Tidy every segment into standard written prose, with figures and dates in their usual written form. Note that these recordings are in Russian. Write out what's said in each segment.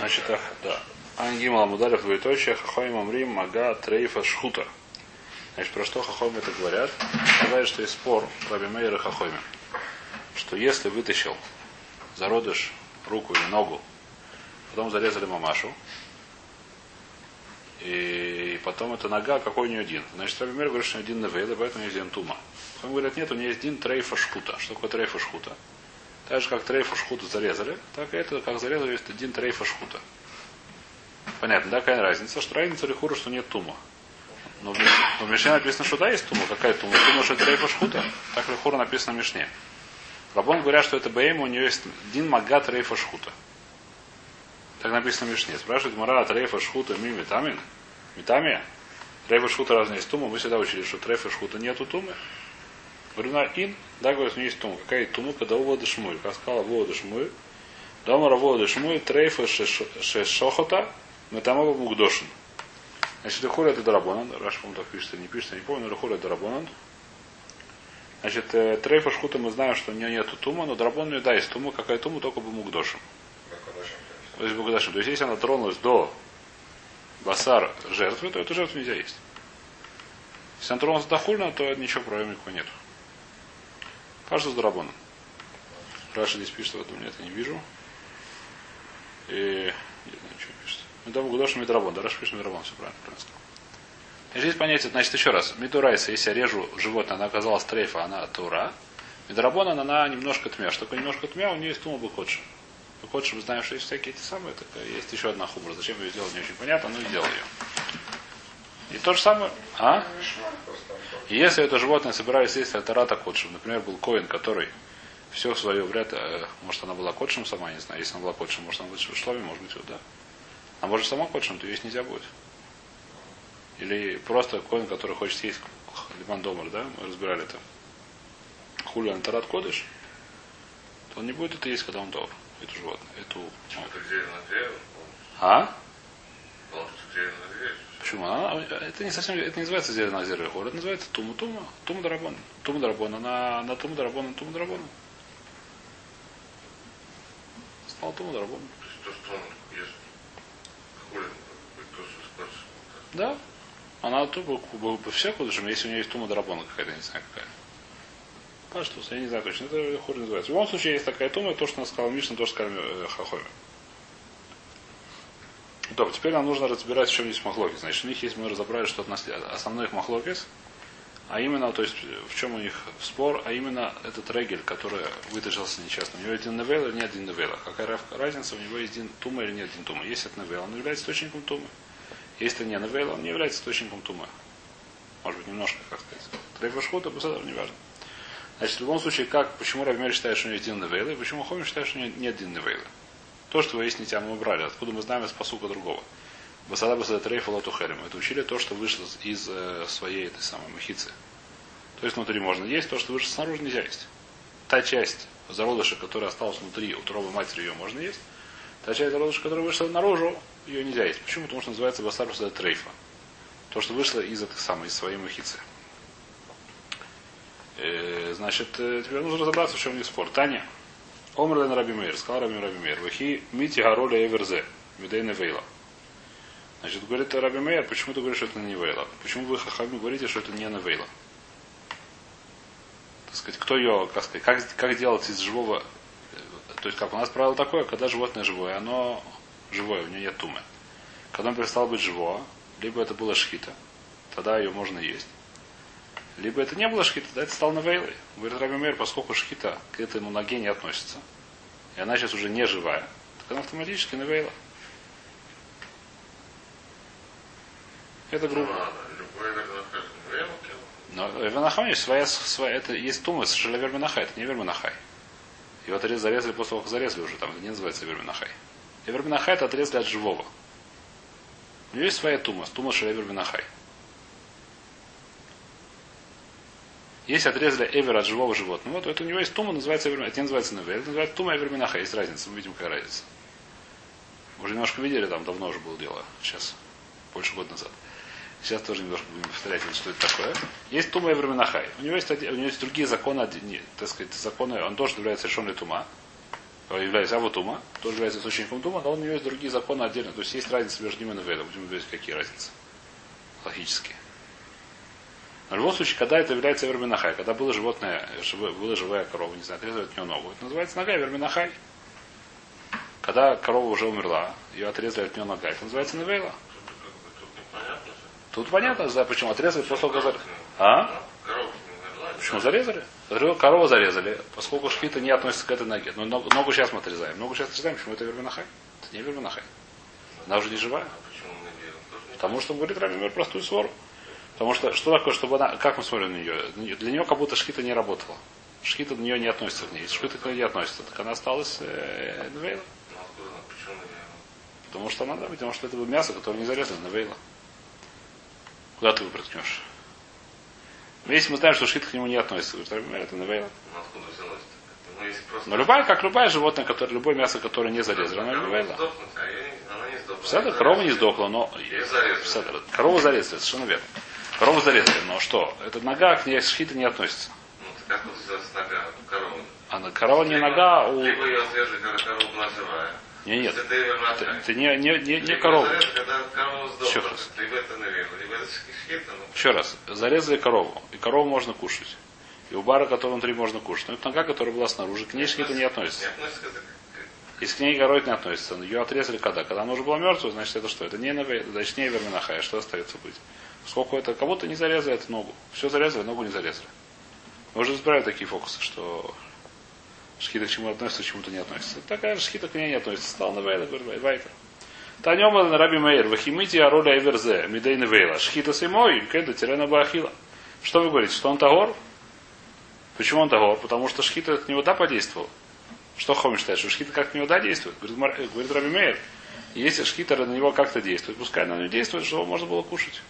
Значит, да. Ангима Мударев, двоеточие, хохойм амрим, мага, трейфа, шхута. Значит, про что хохойм это говорят? Говорят, что есть спор Рабби Меира и хохойм. Что если вытащил зародыш, руку или ногу, потом зарезали мамашу, и потом эта нога, какой у нее дин? Значит, Рабби Меир говорит, что у нее дин невейда, поэтому у нее дин тума. Хохойм говорят, нет, у нее есть дин трейфа, шхута. Что такое трейфа, шхута? Так же, как трейфа, шхута зарезали, так и это, как зарезали, есть дин трейфа, шхута. Понятно, да, какая разница? Что разница ли хуже, что нет тума? Но в Мишне написано, что да, есть тума. Какая тума? Тума, что это трейфа шхута. Так ли хуже написано в Мишне. Рабон говорят, что это бейма, у нее есть дин магат трейфа шхута. Так написано в Мишне. Спрашивает Мара, трейфа шхута ми метамин? Метамия? Трейфа шхута разные есть тума. Мы всегда учили, что трейфа шхута нету тумы. Говорю, на ин, да, говорит, у нее есть тума. Какая тума? Когда увода шмуй. Как сказала, увода шмуй. Дома равода шмуй, трейфа шешохота. Мы там оба мукдошин. Значит, Лехура это Дарабонан. Раши, по-моему, так пишется, не пишется, не помню, но Лехура это Дарабонан. Значит, трейфа шхута мы знаем, что у нее нету тума, но Дарабонан у нее да есть тума, какая тума, только бы мукдошин. То есть мукдошин. То есть если она тронулась до басар жертвы, то эту жертву нельзя есть. Если она тронулась до хулина, то ничего проблем никакого нету. Кажется, с Дарабоном. Раши здесь пишет, вот у меня это не вижу. И не знаю, что пишет. Медурабон, Медурабон, да, Раши пишет Медурабон, все правильно, правильно сказал. Здесь понятие, значит, еще раз, Медурайса, если я режу животное, она оказалась трейфа, она тура. Медурабон, она немножко тмя, что такое немножко тмя, у нее есть тума быкотши. Быкотши, мы знаем, что есть всякие эти самые, так есть еще одна хумра, зачем ее сделать, не очень понятно, но и сделал ее. И то же самое, а? И если это животное собирались есть от арата котшем, например, был коин, который все свое вряд, может она была котшем сама, не знаю, если она была котшем, может она была в шламе, может быть, вот, да. А может сама котшем, то есть нельзя будет. Или просто коин, который хочет съесть лиман домар, да? Мы разбирали это. Хулин тарат кодыш, то он не будет это есть, когда он дов. Эту животное. Эту. Почему это где на дверь? А? Почему? Это не совсем. Это не называется зелена зерна. Это называется тума-тума. Тума-дарабон. Тума-дарабон. Она на тума-дарабон, тума-дарабон. Стал тума-дарабон. Да. Она туба по всякому душам, если у нее есть тума дарабона какая-то, не знаю какая. А что, я не знаю точно, это хур называется. В любом случае есть такая тума, то, что она сказала Мишна, то, что сказал Хахоми. Добро, теперь нам нужно разбирать, в чем здесь махлокис. Значит, у них есть, мы разобрали, что основной их махлокис, а именно, то есть, в чем у них спор, а именно этот регель, который вытащился нечестно. У него есть дин невейла или нет дин невейла. Какая разница, у него есть дин тума или нет дин тума. Если это невейла, он является источником тумы. Если не навейла, он не является источником тумы. Может быть, немножко, как сказать. Трейфа шхута, бусадов, неважно. Значит, в любом случае, как, почему Рабби Меир считает, что у него есть дин невейла, и почему Хохамим считает, что у него нет дин невейла. То, что вы выясните, а мы убрали. Откуда мы знаем, из посука другого. Басада басада трейфа лоту херем. Это учили то, что вышло из своей этой самой махицы. То есть внутри можно есть, то, что вышло снаружи, нельзя есть. Та часть зародыша, которая осталась внутри, утробы матери, ее можно есть. Та часть зародыша, которая вышла наружу, ее нельзя есть. Почему? Потому что называется басарус это трейфа. То, что вышло из этой самой, из своей махицы. Значит, теперь нужно разобраться, в чем у них спор. Таня. Омрлен Рабби Меир. Сказал Рабби Меир. Вахи мити гароля эверзе. Мидей невейла. Значит, говорит Рабби Меир, почему ты говоришь, что это не невейла? Почему вы хахами говорите, что это не невейла? Так сказать, кто ее, как сказать, как делать из живого. То есть, как у нас правило такое, когда животное живое, оно живое, у нее нет тумы. Когда он перестал быть живое, либо это было шхита, тогда ее можно есть. Либо это не было шхита, тогда это стало навейлой. Говорит Рабби Меир, поскольку шхита к этому ноге не относится, и она сейчас уже не живая, так она автоматически навейла. Это грубо. Но Верманаха есть своя, это есть тума, совершенно Верманаха, это не Верманахай. Его зарезали после того, как зарезали уже, там это не называется Верманахай. Вербинахай это отрезали от живого. У нее есть своя тума, тума шеля вербинахай. Если отрезали эвер от живого животного, то это у него есть тума, называется эвер. Это не называется эвер, это называется тума эвербинахай. Есть разница, мы видим, какая разница. Уже немножко видели, там давно уже было дело. Сейчас, больше года назад. Сейчас тоже немножко будем повторять, что это такое. Есть тума эвербинахай. У него есть другие законы, так сказать, законы, он тоже является решенной тума. являясь аватума, тоже является источником тума, но у него есть другие законы отдельно. То есть есть разница между ним и наведом. Будем говорить, какие разницы. Логические. Но в любом случае, когда это является верминахай, когда было животное, была живая корова, не знаю, отрезают от нее ногу, это называется нога верминахай. Когда корова уже умерла, ее отрезали от нее нога, это называется навейла. Тут понятно, да, почему отрезали, после того, как... А? Почему зарезали? Корову зарезали, поскольку шхита не относится к этой ноге. Но ногу сейчас мы отрезаем. Ногу сейчас отрезаем, почему это верминахай? Это не верминахай. Она уже не живая. Потому что он говорит, Рабби Меир, простую свору. Потому что, что такое, чтобы она... Как мы смотрим на нее? Для нее как будто шхита не работала. Шхита до нее не относится к ней. Если шхита к ней не относится, так она осталась навейла. Потому что она, да, потому что это было мясо, которое не зарезано, навейла. Куда ты его приткнешь? Если мы знаем, что шхита к нему не относится, то, например, это навейла. Откуда взялось? Но любая, как любое животное, которое, любое мясо, которое не зарезано, оно навейла. Сада корова не сдохла, но корова зарезали, совершенно верно. Корову зарезали, но что? Это нога к ней шхита не относится. Ну, так как взялась нога у коровы? А корова не нога у... Либо ее отрезали, когда корова была живая. Нет, это не корова. Еще раз. Еще раз. Зарезали корову. И корову можно кушать. И убара, который внутри, можно кушать. Но это нога, которая была снаружи. К ней шхита не относится. Если к ней корова не относится. Ее отрезали когда? Когда она уже была мертвая, значит это что? Это не навей, значит не верминахай. Что остается быть? Сколько это? Кого-то не зарезали, это ногу. Все зарезали, ногу не зарезали. Мы уже разбирали такие фокусы, что... Шхита к чему относится, к чему-то не относится. Такая же шхита к ней не относится. Стал навейла, говорит, вайта. Танёма на Рабби Меир, вахимити ароля эверзе, мидей навейла. Шхита сэмой, кэда тирена баахила. Что вы говорите, что он тагор? Почему он тагор? Потому что шхита к нему да подействовал. Что Хоми считает, что шхита как к нему да действует? Говорит Рабби Меир, если шхита на него как-то действует, пускай на него действует, чтобы можно было кушать.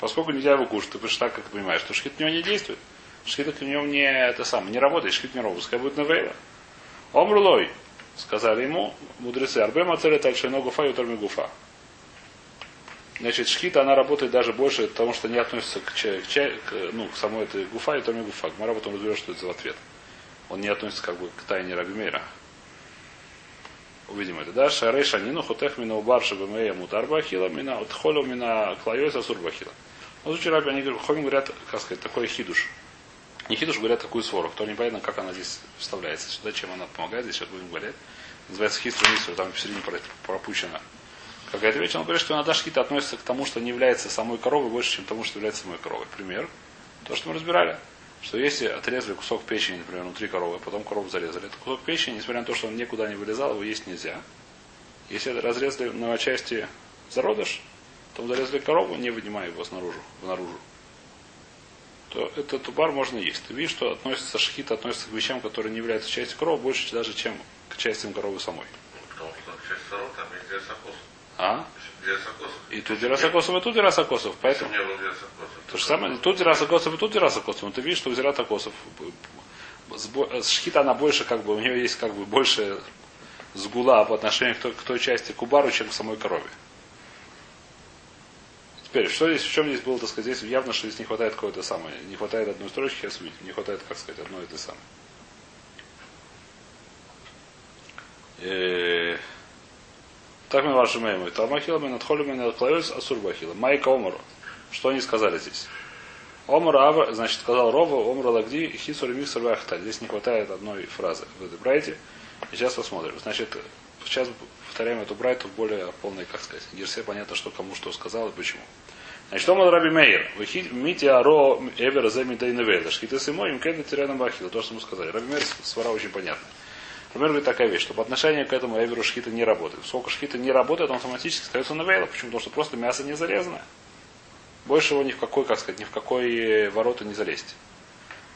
Поскольку нельзя его кушать, ты так как понимаешь, что шхита на него не действует. Шхита к нему не работает, шхита не робот, пускай будет навейла. Омрулой, сказали ему мудрецы, арбем ацелет альшейно гуфа и уторми гуфа. Значит, шхита, она работает даже больше, потому что не относится к самой этой гуфа и уторми гуфа. Гмара потом разберет, что это за ответ. Он не относится как бы к тайне Рабби Меира. Увидим это, да? Шарей шанину хотех мина убарши бэмэя мутар бахила, мина отхолю мина клайойс асур бахила. Но в случае Раби, они говорят, как сказать, такой хидуш. Нехидуш говорят такую свору, то непонятно, как она здесь вставляется сюда, чем она помогает, здесь сейчас будем говорить. Называется хитру-мистру, там посередине пропущена какая-то вещь. Он говорит, что иногда шхита относится к тому, что не является самой коровой, больше, чем к тому, что является самой коровой. Пример, то, что мы разбирали, что если отрезали кусок печени, например, внутри коровы, а потом корову зарезали, это кусок печени, несмотря на то, что он никуда не вылезал, его есть нельзя. Если разрезали на части зародыш, то зарезали корову, не вынимая его снаружи, внаружи. То этот убар можно есть. Ты видишь, что относится шхита, относится к вещам, которые не являются частью коровы, больше даже, чем к частям коровы самой. Потому что часть коровы там есть дерсакосов. А? И тут дерсакосов, и тут дерсакосов. Поэтому... То же самое, тут дерсакосов, и тут дерсакосов. Но ты видишь, что у дерсакосов шхита, она больше, как бы, у нее есть как бы больше сгула по отношению к той части к убару, чем к самой корове. Теперь, что здесь, в чем здесь было, так сказать, здесь явно, что здесь не хватает какой-то самой, не хватает одной строчки, сейчас увидим, не хватает, как сказать, одной этой самой. Так мы ваши мемы. Талмахила мы надхолюмен отклоились асурбахила. Майка Омару. Что они сказали здесь? Омара, значит, сказал Рова, Омара Лагди, Хисур Миксер Вахта. Здесь не хватает одной фразы в этой брайте. И сейчас посмотрим. Значит, сейчас повторяем эту брайту в более полной, как сказать, герсе, понятно, что кому что сказал и почему. Значит, он Рабби Меир. Митиаро эвер за мидайневейда. Шхита сымо им кэда тирена бахила. То, что мы сказали. Рабби Меир свара очень понятна. Например, говорит такая вещь, что по отношению к этому эверу шхита не работает. Сколько шхита не работает, он автоматически остается навейла. Почему? Потому что просто мясо не зарезано. Больше его ни в какой, как сказать, ни в какой ворота не залезть.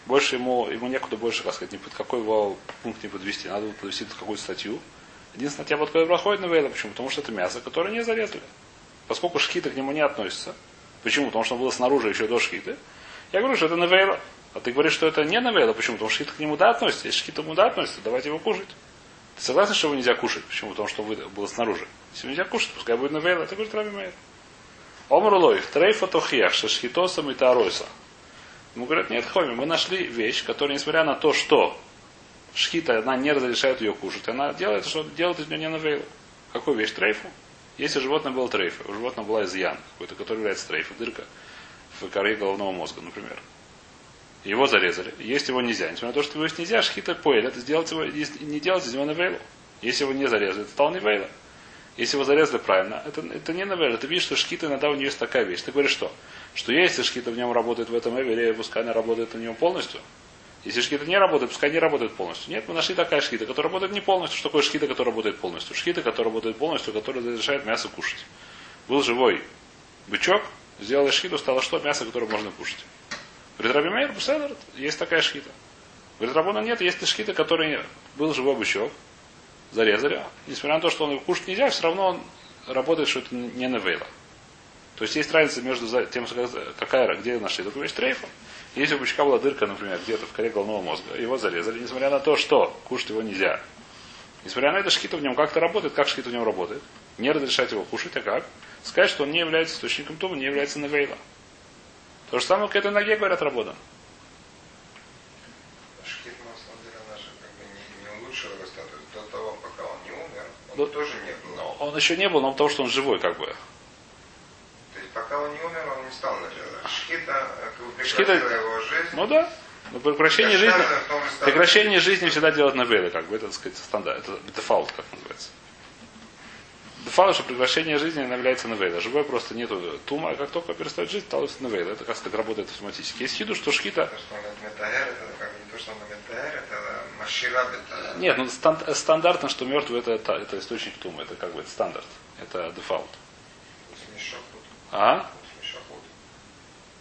Больше ему некуда больше, как сказать, ни под какой его пункт не подвести. Надо было подвести под какую-то статью. Единственное, тебя под кое проходит навейла. Почему? Потому что это мясо, которое не зарезали. Поскольку шхита к нему не относится. Почему? Потому что он был снаружи еще до шхиты. Я говорю, что это навейла. А ты говоришь, что это не навейла. Почему? Потому что шхита к нему да относится. Если шхита к нему да относится, давайте его кушать. Ты согласен, что его нельзя кушать? Почему? Потому что было снаружи. Если нельзя кушать, пускай будет навейла. Ты говоришь, Рабби Меир. Омрулой, трейфа тохьях, шашхитосом и таройса. Ему говорят, нет, Хоми, мы нашли вещь, которая, несмотря на то, что шхита, она не разрешает ее кушать. Она делает, что делает из нее ненавейла. Какую вещь? Трейфу. Если у животного был трейф, у животного была изъян, какой-то, который является трейфом, дырка в коре головного мозга, например. Его зарезали. Есть его нельзя. Несмотря на то, что его есть нельзя, шхита поэль. Это сделать его, не делать из него навейлу. Если его не зарезали, это стал навейла. Если его зарезали правильно, это не навейла. Ты видишь, что шхита иногда у нее есть такая вещь. Ты говоришь, что? Что если шхита в нем работает в этом эвеле, пускай она работает на нем полностью. Если шхита не работает, пускай не работает полностью. Нет, мы нашли такая шхита, которая работает не полностью. Что такое шхита, которая работает полностью? Шхита, которая работает полностью, которая разрешает мясо кушать. Был живой бычок, сделали шхиту, стало что? Мясо, которое можно кушать. Говорит, Рабби Меир, есть такая шхита. Говорит, Рабона нет, есть шхита, который был живой бычок, зарезали. Несмотря на то, что он его кушать нельзя, все равно он работает, что это не навейла. То есть есть разница между тем, какая, где нашли такую вещь трейфа. Если у бычка была дырка, например, где-то в коре головного мозга, его зарезали, несмотря на то, что кушать его нельзя. Несмотря на это, шхита в нем как-то работает, как шхита в нем работает. Не разрешать его кушать, а как? Сказать, что он не является источником тума, не является навейла. То же самое к этой ноге, говорят, работа. Шхит, на самом деле, наша как бы не улучшила его статус. До того, пока он не умер, он тоже не был. Но он еще не был, но потому что он живой, как бы. То есть, пока он не умер, он не стал навейлой. Шхита как бы прекратила его жизнь. Ну да. Но прекращение жизни, всегда делают навейлы, как бы. Это, так сказать, стандарт. Это дефолт, как называется. Дефолт, что прекращение жизни является навейла. Живой просто нету тума, а как только перестает жить, становится навейла. Это как-то работает автоматически. Есть хидуш, что шхита... То, что он метаэр, это как не то, что он метаэр, это машира бета. Нет, ну стандартно, что мертвый, это источник тума. Это как бы это стандарт. Это дефолт. Хутмишахут. А? Хутмишахут.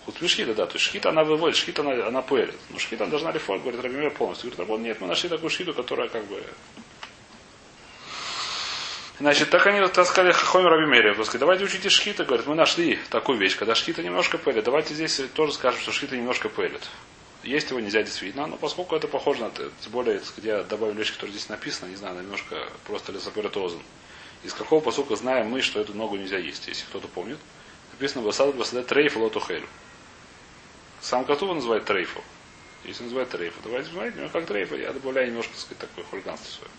Хутмишхита, да. То есть шхита, она выводит, шхита, она пуэлит. Но шхита должна рефоль, говорит Рабби Меир полностью. Говорит, Рабби Меир, нет, мы нашли такую шхиту, которая как бы... Значит, так они сказали Хохоми Рабби Меиру. Давайте учите шхита. Говорит, мы нашли такую вещь, когда шхита немножко пылит. Давайте здесь тоже скажем, что шхита немножко пылит. Есть его нельзя действительно, но поскольку это похоже на... Тем более, я добавил вещь, которая здесь написана, не знаю, немножко просто лесоператозан. Из какого посылка знаем мы, что эту ногу нельзя есть, если кто-то помнит. Написано «Басада трейфу лотухэлю». Сам Катува называет трейфу. Если называет трейфу, давайте знаете, ну как трейфа, я добавляю немножко, так сказать, такое хулиганство свое.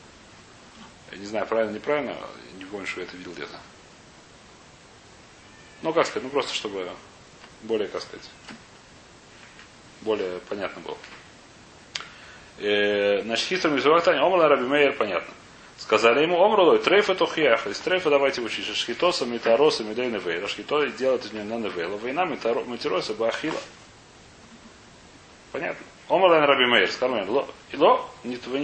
Я не знаю, правильно, неправильно, не помню, что я это видел где-то. Ну, как сказать, ну просто, чтобы более, как сказать, более понятно было. Значит, хистом из Вахтани, Омрана Рабби Меир, понятно. Сказали ему, Омрулой, трейфа тухиях, из трейфа давайте учить, шхитоса, метароса, медей невейла, шхито делает из нее на невейла, война, метероса, бахила. Понятно. Омран Рабби Меир, скажем, вы не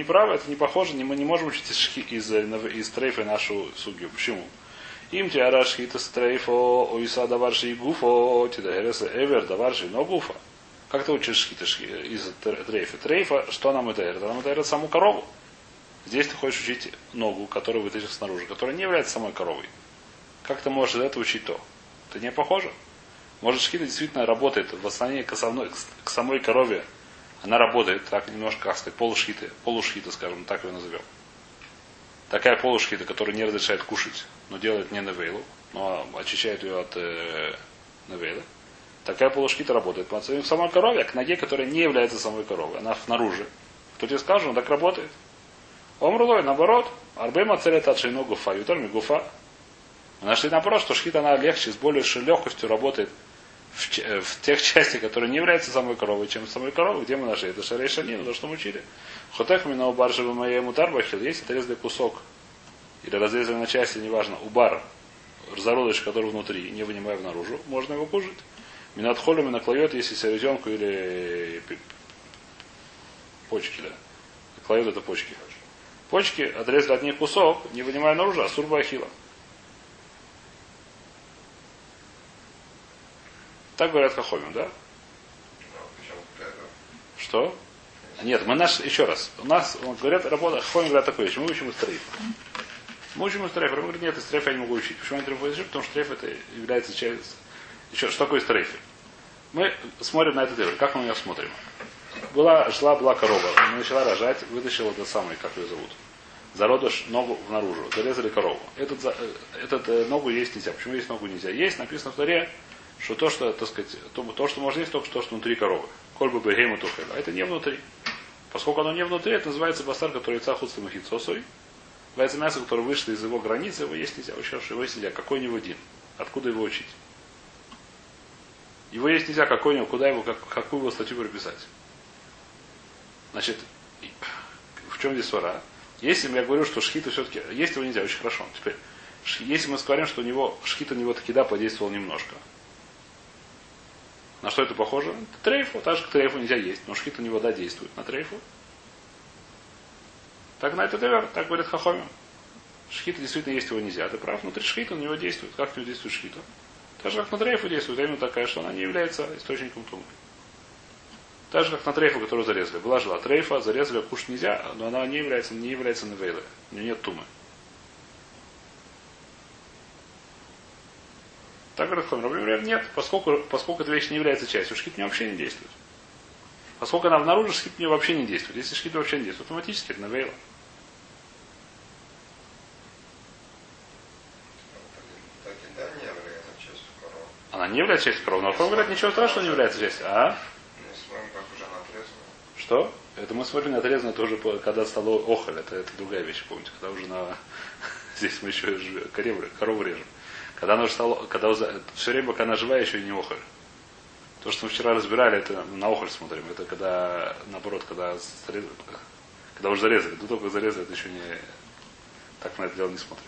правы, это не похоже, мы не можем учить из трейфа нашу судью. Почему? Им тиара шхита с трейфа, уиса даварши и гуфа, тидаереса эвер даварши, но гуфа. Как ты учишь шхита из трейфа? Трейфа, что нам это эрит? Нам это эрит саму корову. Здесь ты хочешь учить ногу, которую вытащишь снаружи, которая не является самой коровой. Как ты можешь из этого учить то? Это не похоже. Может, шхита действительно работает в основании к самой корове. Она работает так немножко, как сказать, полушхита, скажем, так ее назовем. Такая полушхита, которая не разрешает кушать, но делает не навейлу, но очищает ее от навейла. Такая полушхита работает по отношению к самой корове, а к ноге, которая не является самой коровой. Она снаружи. Кто тебе скажет, она так работает. Омрулой, наоборот, арбема целит от шейного гуфа, юторми гуфа. Мы нашли наоборот, что шхита она легче, с большей легкостью работает в тех частях, которые не являются самой коровой, чем самой коровой, где мы нашли? Это шарей шанин, то, что мы учили. Хотех мино убаржева моей мутар бахил, есть отрезанный кусок, или разрезанный на части, неважно, убар, зародыш, который внутри, не вынимая наружу, можно его кушать. Минат холю миноклоет, если селезенку или почки, да. Клоет это почки. Почки отрезали от них кусок, не вынимая наружу, а сурбахила. Так говорят Хахомим, да? Что? Нет, мы наш, еще раз. У нас, говорят, работа, Хахомим говорят такую вещь. Мы учим из трейфа. Мы учим из трейфа. Он говорит, нет, из трейфа я не могу учить. Почему я не трейфа учить? Потому что трейф это является частью... Еще, что такое из трейфа? Мы смотрим на этот эвель. Как мы на нее смотрим? Была корова. Она начала рожать, вытащила это самое, как ее зовут. Зародыш ногу наружу. Зарезали корову. Этот ногу есть нельзя. Почему есть ногу нельзя? Есть, написано в Торе, что то, что, так сказать, то, что можно есть, только то, что внутри коровы. Коль бы бегейму тухэль. А это не внутри. Поскольку оно не внутри, это называется бастар, который яйца худстым и хитсосой. Является мясо, которое вышло из его границы, его есть нельзя. Его есть нельзя. Какой у него дин? Откуда его учить? Его есть нельзя, какой у него, куда его, какую его статью приписать. Значит, в чем здесь ссора? Если я говорю, что шхита все-таки... Есть его нельзя, очень хорошо. Теперь, если мы скажем, что у него шхита у него таки да подействовал немножко. На что это похоже? Трейфу. Так же, как трейфу нельзя есть, но шхита у него да действует. На трейфу. Так на это девер, так говорит хахоми. Шхита действительно есть его нельзя. Ты прав, внутри шхита у него действует. Как у него действует шхита? Так же, как на трейфу действует, а именно такая, что она не является источником тумы. Так же, как на трейфу, которую зарезали. Была жила трейфа, зарезали, кушать нельзя, но она не является невейлой. У нее нет тумы. Так говорит хахоми. Рабби Меир нет, поскольку эта вещь не является частью, шхита вообще не действует. Поскольку она обнаружена, шхит у нее вообще не действует. Если шхит вообще не действует, автоматически это навеяло. Она не является частью коровы. Но Рахом говорит, ничего страшного не является частью. А? Что? Это мы смотрим на отрезанное тоже, когда стало охоль. Это другая вещь, помните. Когда уже на... Здесь мы еще корову режем. Когда она уже стала... Все время, пока она живая, еще и не охоль. То, что мы вчера разбирали, это на охоль смотрим. Это когда, наоборот, когда уже зарезали. До того, как зарезали, это еще не... Так на это дело не смотрим.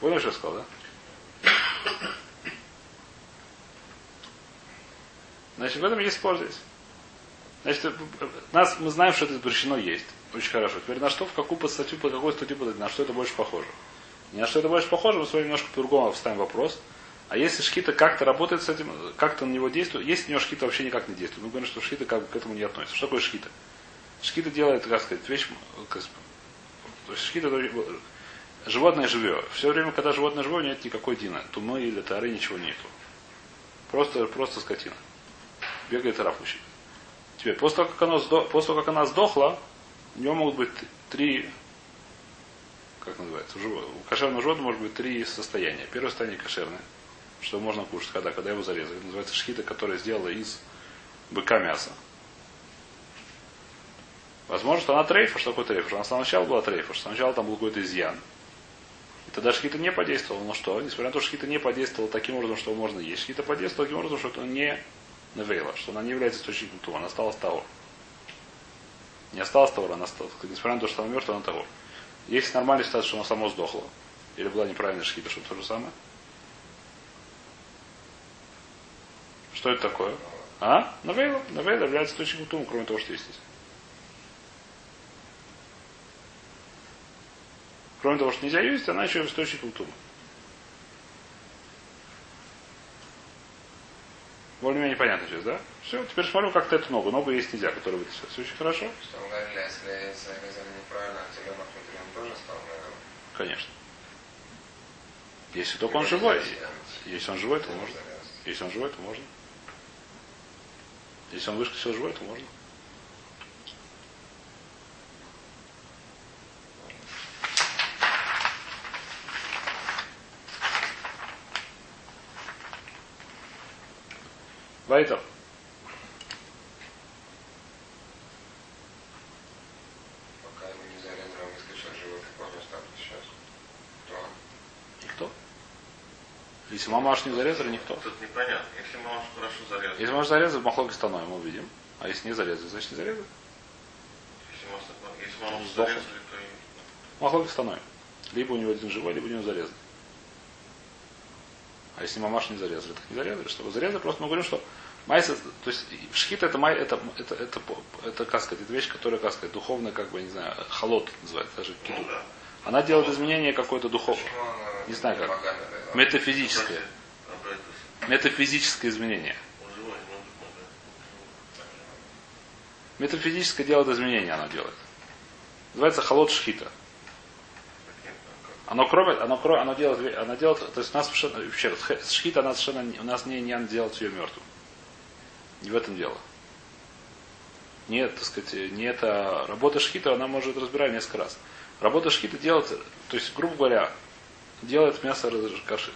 Понял, что я сказал, да? Значит, в этом есть спор здесь. Значит, мы знаем, что это запрещено есть. Очень хорошо. Теперь на что, в какую статью, под какой статью подать, на что это больше похоже? Не на что это больше похоже, мы с вами немножко по-другому вставим вопрос. А если шхита как-то работает с этим, как-то на него действует, если у него шхита вообще никак не действует, мы говорим, что шхита как бы к этому не относится. Что такое шхита? Шхита делает, как сказать, вещь... То есть шхита... Животное живет. Все время, когда животное живое, нет никакой дина. Тумы или тары, ничего нету. Просто скотина. Бегает и рапущит. Теперь, после того, как она сдохла, у него могут быть три, как называется, у кошерного животного может быть три состояния. Первое состояние кошерное, что можно кушать, когда его зарезали. Это называется шхита, которая сделала из быка мясо. Возможно, что она трейфа, что такое трейфа, что она сначала была трейфа, что сначала там был какой-то изъян. И тогда шхита не подействовала. Но что? Несмотря на то, что шхита не подействовала таким образом, что можно есть. Шхита подействовала таким образом, что она не навейла, что она не является источником тума. Она стала тавор. Не осталась тавор, она стала. Несмотря на то, что она мертва, она тавор. Есть нормальная ситуация, что она само сдохла. Или была неправильная шхита, что то же самое. Что это такое? А? Навейла. Навейла является источником тума, кроме того, что есть здесь. Кроме того, что нельзя есть, она еще и источником тума. Более-менее понятно сейчас, да? Все, теперь смотрю как-то эту ногу. Ногу есть нельзя, которую вытащил. Все очень хорошо. Что мы говорили, если зарезали неправильно, а теленок внутри он тоже стал наверное? Конечно. Если только он живой. Если он живой, то можно. Если он живой, то можно. Если он вышкосил живой, то можно. Вайтер. Пока его не зарезали, он выскочил живот и помню, что сейчас. Кто? Никто. Если мамаш не зарезали, никто. Тут непонятно. Если мамаш хорошо зарезали. Если мамаш зарезали, махлоки станой, мы увидим. А если не зарезали, значит не зарезали. Если мамаш зарезали, то... Махлоки станой. Либо у него один живой, либо у него зарезали. А если мамаш не зарезали, так не зарезали. Чтобы зарезали, просто мы говорим, что майса, то есть шхита это каскадь, это вещь, которая каскадь, духовная, как бы, я не знаю, холод называется, даже киду. Она делает изменение какое-то духовное, не знаю как, метафизическое изменение. Метафизическое делает изменение, она делает. Называется холод шхита. Оно делает, то есть у нас совершенно, вообще, шхита, она совершенно, у нас не делает ее мертвым. Не в этом дело. Нет, так сказать, не это, работа шхита, она может разбирать несколько раз. Работа шхита делается, то есть, грубо говоря, делает мясо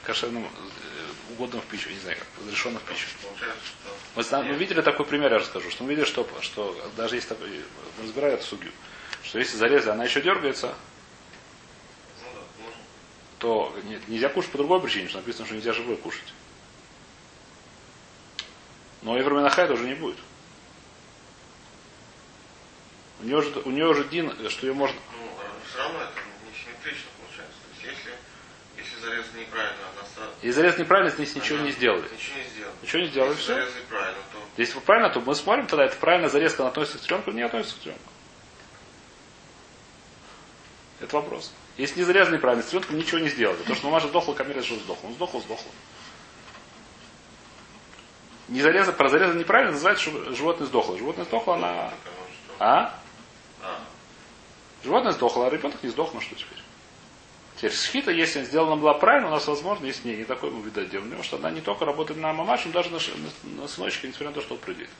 кошерным угодно в пищу, не знаю как, разрешено в пищу. Мы видели такой пример, я расскажу, что мы видели, что даже если разбирают сугью, что если зарезали, она еще дергается, то нет, нельзя кушать по другой причине, что написано, что нельзя живой кушать. Но и времена хай это уже не будет. У нее уже дин, что ее можно. Все равно это несимметрично получается. То есть если зарезать неправильно, она сразу. Если зарезать неправильно, здесь ничего не сделали. Ничего не сделали. Если зарезали правильно, то. Если правильно, то мы смотрим тогда, это правильно зарезка, она относится к теленку или не относится к теленку. Это вопрос. Если не зарезали неправильно, с теленком ничего не сделали. То, что мамаша сдохла, камера же сдохла. Он сдохла. Не зарезать, про зарезать неправильно называется, что животное сдохло. Животное сдохло, она. Животное сдохло, а ребенок не сдохло, что теперь? Теперь шхита, если сделана была правильно, у нас возможно, если не такой мы видать делаем, потому что она не только работает на мамашу, но даже на сыночке, несмотря на то, что он придет.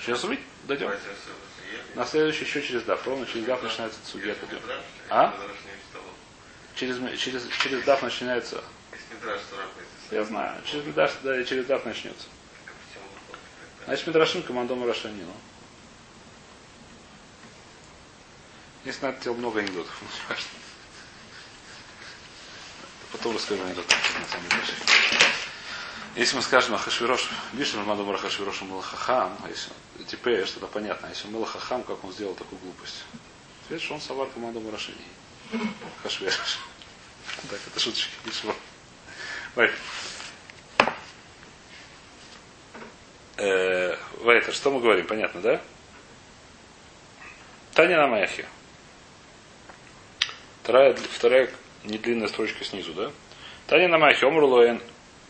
Сейчас увидим, дойдем. На следующий еще через даф. Ровно через даф начинается судья. Через даф начинается. Я знаю. Через даф начнется. Значит, Медрашим, командом Рашанину. Здесь надо делать много анекдотов, не важно. Потом расскажу анекдоты. Если мы скажем Ахашвирош, Мишна Мадамара Хашвироша Малахахам, теперь что-то понятно, если Малахахам, как он сделал такую глупость? Ответ, что он Савар Командом Рашини. Хашвирош. Так, это шуточки, ничего. Вайтер, что мы говорим, понятно, да? Таня на Маяхе. Вторая недлинная строчка снизу, да? Таня на Маяхе. Омер лоен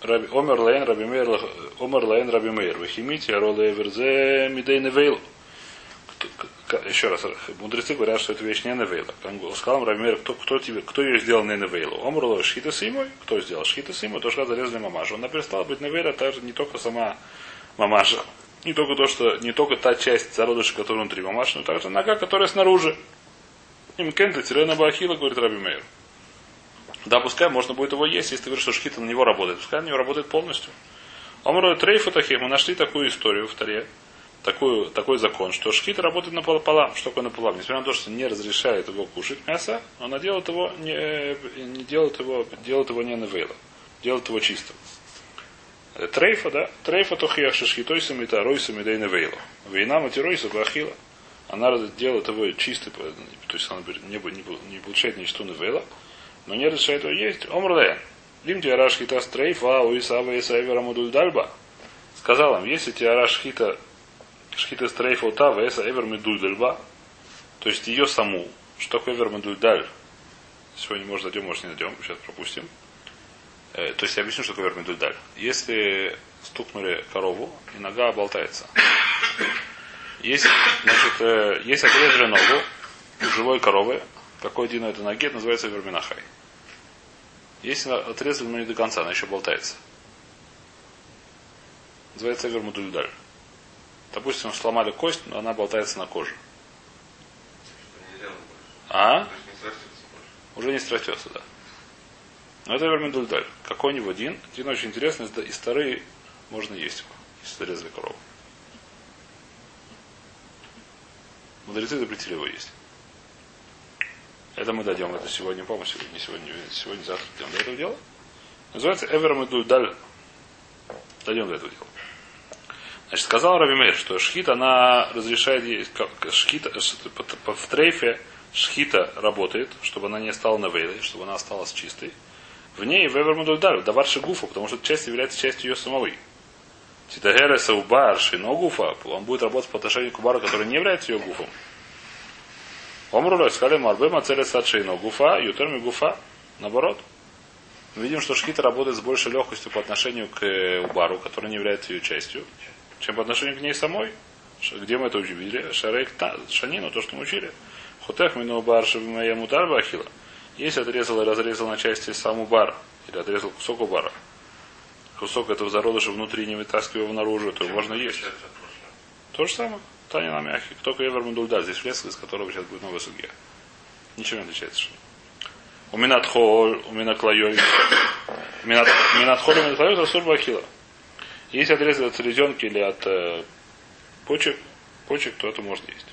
Рабби Меир. Омер лоен Рабби Меир. Вахимите роле верзе мидей невейл. Еще раз. Мудрецы говорят, что это вещь не невейла. Сказал Рабби Меир, кто ее сделал не невейлу? Омер лоен шхита симой. Кто сделал шхита симой? То, что зарезали мамашу. Она перестала быть невейла, также не только сама мамаша. Не только та часть зародыша, которая внутри мамаши, но также нога, которая снаружи. Им кенты тирена бахила, говорит Рабби Меир. Да, пускай можно будет его есть, если ты веришь, что шхита на него работает. Пускай на него работает полностью. Омру трейф атахи, мы нашли такую историю в Торе, такой закон, что шхита работает напополам. Что такое напополам? Несмотря на то, что не разрешает его кушать мясо, она делает его не невейла, делает его чистым. Трейфа, да? Трейфа тухиахши шхитойсами та ройсами да и невейло. Вейна матеройса бахила. Она делает его чистый, то есть она не получает ничто невейла, но не разрешает его есть. Омрле. Лим тиараш хита с трейфа, уисава исаевера мудуль дальба. Сказал им, если тиараш хита с трейфа ута, веса эвер медуль дальба, то есть ее саму. Что такое эвер медуль даль? Сегодня, может, найдем, может, не найдем. Сейчас пропустим. То есть я объясню, что такое медульдаль. Если стукнули корову, и нога болтается. Если отрезали ногу у живой коровы, какой дин на этой ноге, это называется верминахай. Если отрезали, но не до конца, она еще болтается. Называется вермудульдаль. Допустим, сломали кость, но она болтается на коже. Уже не страстется, да. Но это вермидульдаль. Какой у него дин? Дин очень интересный. Из старые можно есть его, если зарезали корову. Мудрецы запретили его есть. Это мы дойдем. Это сегодня, по-моему, сегодня, завтра дойдем до этого дела. Называется эвермидульдаль. Дойдем до этого дела. Значит, сказал Рабби Меир, что шхита, она разрешает есть, как шхита, в трейфе шхита работает, чтобы она не стала навейлой, чтобы она осталась чистой. В ней в Эвермудульдаль, даварши гуфа, потому что эта часть является частью ее самой. Титагера саубарши, но гуфа, он будет работать по отношению к бару, который не является ее гуфом. Омрурой, сказали марбема, цели садши, но гуфа, ютерми гуфа, наоборот. Мы видим, что шхита работает с большей легкостью по отношению к бару, который не является ее частью, чем по отношению к ней самой. Где мы это увидели? Шарейк Шанину, то, что мы учили. Хутех мино барши моя мутарба ахила. Если отрезал и разрезал на части сам убар, или отрезал кусок убара, кусок этого зародыша внутри, не вытаскивая его наружу, то его можно есть. То же самое. Таня на мягкий. Только Эвермудульдаль. Здесь лес, из которого сейчас будет новая судья. Ничего не отличается. Уминатхоль, уминаклайой. Уминатхоль, уминаклайой, это сурбахила. Если отрезать от селезенки или от почек, то это можно есть.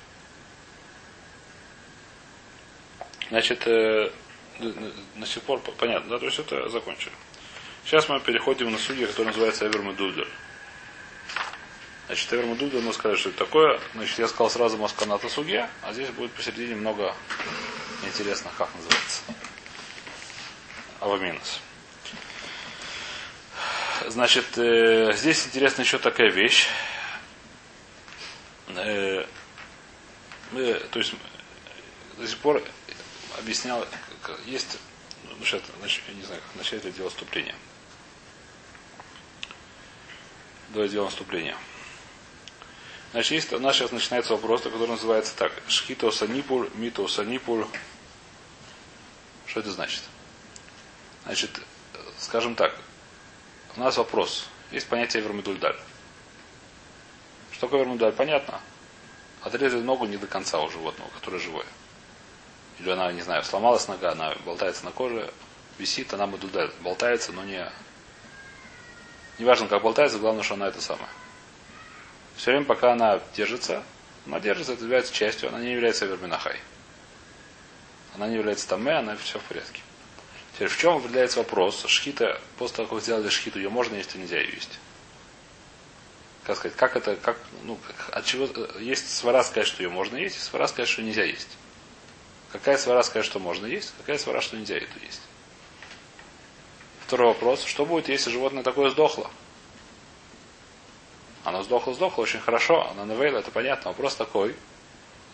Значит, на сих пор понятно, да, то есть это закончили. Сейчас мы переходим на судьи, который называется Авер Медудлер. Значит, Авер Медудлер, мы сказали, что это такое. Значит, я сказал сразу Масканата Сугья, а здесь будет посередине много интересных, как называется. Аваминус. Значит, здесь интересна еще такая вещь. То есть, до сих пор объяснял, есть, ну, сейчас, я не знаю, как начать это дело вступления. Давай сделаем вступление. Значит, есть, у нас сейчас начинается вопрос, который называется так. Шхита санипур, мито санипур. Что это значит? Значит, скажем так, у нас вопрос. Есть понятие Авер Медудлер. Что такое Авер Медудлер? Понятно. Отрезали ногу не до конца у животного, которое живое. Или она, не знаю, сломалась нога, она болтается на коже, висит, она медудлер. Болтается, но не... Неважно, как болтается, главное, что она это самое. Все время, пока она держится, это является частью, она не является верминахай. Она не является тамэ, она все в порядке. Теперь в чем определяется вопрос? Шхита, после того, как вы сделали шхиту, ее можно есть или нельзя ее есть? Как сказать, как это, как, ну, от чего... Есть свара сказать, что ее можно есть, и свара сказать, что нельзя есть. Какая свара скажет, что можно есть, какая свара, что нельзя эту есть. Второй вопрос. Что будет, если животное такое сдохло? Оно сдохло, очень хорошо. Оно навейло, это понятно. Вопрос такой.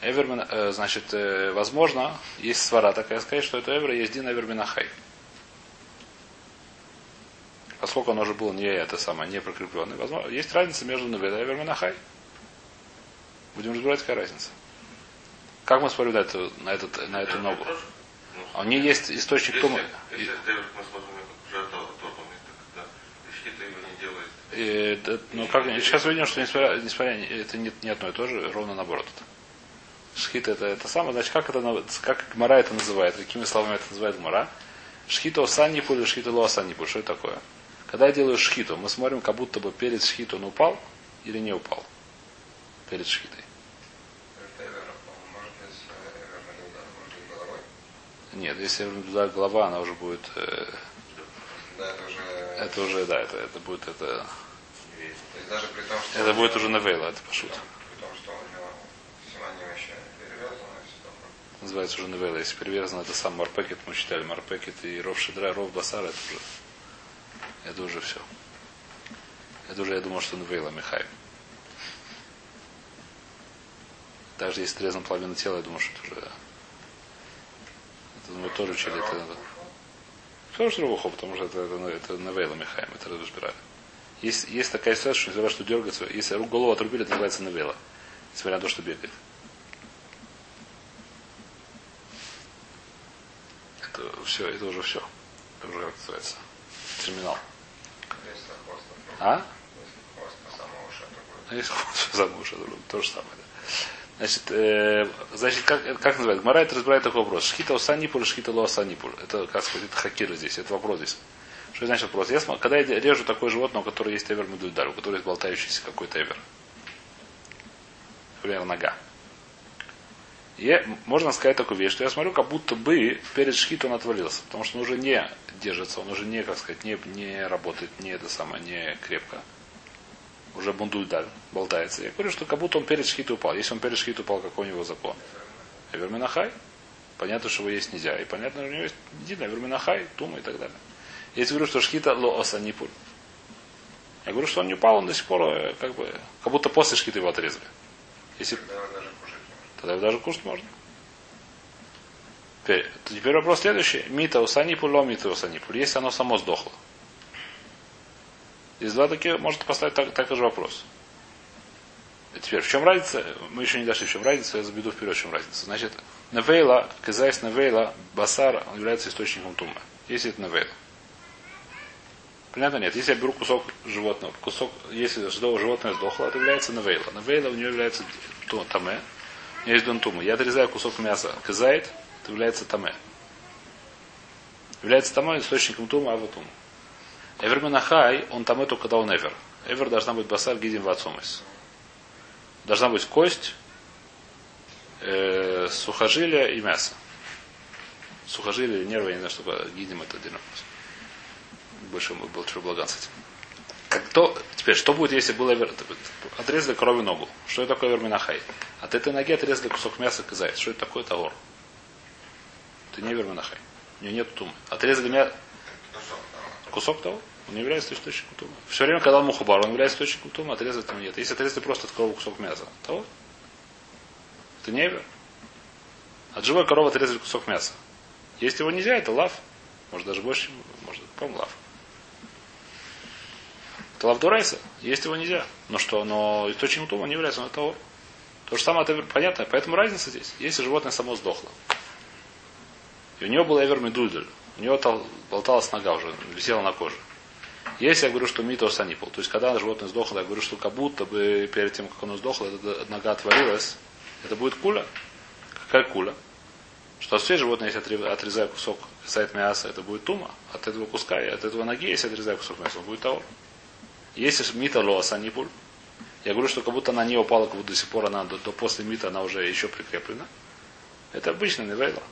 Эвермен, значит, возможно, есть свара такая сказать, что это эвер, есть дин эверменахай. Поскольку оно уже было не прикрепленное, возможно, есть разница между навейло и эверменахай. Будем разбирать, какая разница. Как мы смотрим на эту ногу? У нее есть источник тумана. Сейчас увидим, что несмотря это не одно и то же, ровно наоборот. Шхита это самое, значит, как Гмара это называет, какими словами это называет Гмара? Шхита осаннипу или шхита лоасаннипу, что это такое? Когда я делаю шхиту, мы смотрим, как будто бы перед шхитой он упал или не упал. Перед шхитой. Нет, если туда голова, она уже будет. Да, это уже будет. То есть даже при том, что это будет уже навейла, это пошут. При том, что у него симоним еще перевязано, все такое. Называется уже навейла. Если перевязано, это сам марпекет, мы считали марпекет и ров шедра, ров басара, это уже все. Это уже, я думал, что навейла Михай. Даже если срезан половину тела, я думаю, что это уже. Мы тоже учили это. Потому что рубуху, потому что это навейла Михаим, это разбирали. Есть такая ситуация, что несмотря на то, что дергается, если голову отрубили, это называется навейла. Несмотря на то, что бегает. Это уже все. Это уже как называется. Терминал. Есть хвост за уши, то же самое, да. Значит, как называют? Гмара это разбирает такой вопрос. Шхита осанипур, шхита лоасанипур. Это, как сказать, это хакир здесь, это вопрос здесь. Что значит вопрос? Когда я режу такое животное, у которого есть эвер медудлер, у которого есть болтающийся какой-то эвер. Например, нога. Можно сказать такую вещь, что я смотрю, как будто бы перед шхитом он отвалился. Потому что он уже не держится, он уже не, как сказать, не работает, не крепко. Уже бундульдаль болтается. Я говорю, что как будто он перед шхитой упал. Если он перед шхитой упал, какой у него закон? Эверменахай. Понятно, что его есть нельзя. И понятно, что у него есть едино. Эверменахай, тума и так далее. Если говорю, что шхита лоосанипуль. Я говорю, что он не упал, он до сих пор как будто после шхиты его отрезали. Тогда его даже кушать можно. Теперь вопрос следующий. Мита осанипуль, ло мита осанипуль. Если оно само сдохло. Из два таких может поставить такой же вопрос. Теперь, в чем разница? Мы еще не дошли, в чем разница, я забеду вперед, в чем разница. Значит, навейла, казайс навейла, басар, он является источником тума. Если это навейла. Понятно, нет. Если я беру кусок животного, если животное сдохло, это является навейла. Навейла у нее является тамэ, у нее есть дон тума. Я отрезаю кусок мяса, казайт, это является тамэ. является тамой источником тума, ава тума. Эвер менахай, он тамой только когда он эвер. Эвер должна быть басар гидим вацомис. Должна быть кость, сухожилие и мясо. Сухожилие, нервы, я не знаю, что гидим это отдельно. Больше был чего благан с этим. Теперь, что будет, если был эвер? Отрезали коровью ногу. Что это такое эвер менахай? От этой ноги отрезали кусок мяса к заяц. Что это такое тавор? Это не эвер менахай. У нее нет тумы. Отрезали мясо. Кусок того, он не является источником тума. Все время, когда мухабар, он является источником тума, отрезать там нет. Если отрезать просто от коровы кусок мяса, того, это не эвер. От живой коровы отрезали кусок мяса. Если его нельзя, это лав. Может даже больше, может, по-моему, лав. Это лав дурайса, есть его нельзя. Но что, но источником тума не является, он того. То же самое, это понятно. Поэтому разница здесь. Если животное само сдохло, и у него был эвер медульдуль, у него болталась нога уже, висела на коже. Если я говорю, что митос анипол, то есть когда животное сдохло, я говорю, что как будто бы перед тем, как оно сдохло, эта нога отвалилась, это будет куля? Какая куля? Что от всей животное, если отрезаю кусок сайт мяса, это будет тума. От этого куска и от этого ноги, если отрезаю кусок мяса, он будет тавор. Если мита лоас анипол, я говорю, что как будто она не упала, как будто до сих пор она, до после мита она уже еще прикреплена. Это обычно не вейла.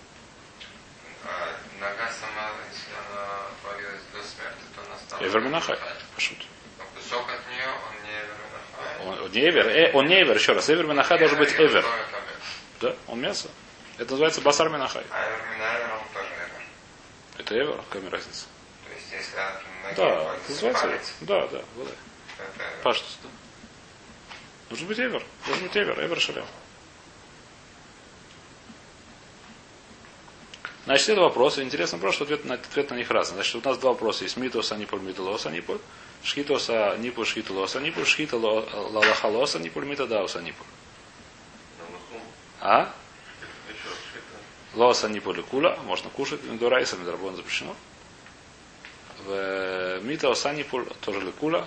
Нога сама, если она отвалилась до смерти, то она стала... Эвер менахай. Но кусок от нее, он не эвер менахай. Он не эвер. Он не эвер, еще раз. Эвер менахай должен быть эвер. Да, он мясо. Это называется басар менахай. А эвер менахай, он тоже эвер. Это эвер? Какая разница? То есть, если от ноги отвалится палец... Да. Вот. Паштус, да. Должен быть эвер. Эвер шалям. Значит, это вопросы. Интересно просто, что ответ на них разный. Значит, у нас два вопроса есть. Митос анипуль, митолос анипуль. Шхитос анипуль, шхитолос анипуль. Шхита лалахалос анипуль, митодаус анипуль. А? Лос анипуль кула. Можно кушать. Медурайса, медурабон запрещено. Митос анипуль, тоже ликула.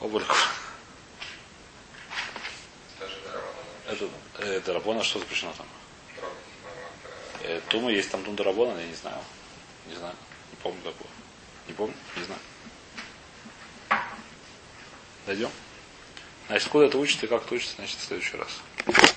Оба ликула. Это дарабона, что запрещено там? Тума, есть там Тундарабона, я не знаю. Не помню такого. Дойдем. Значит, куда это учится и как это учится, значит, в следующий раз.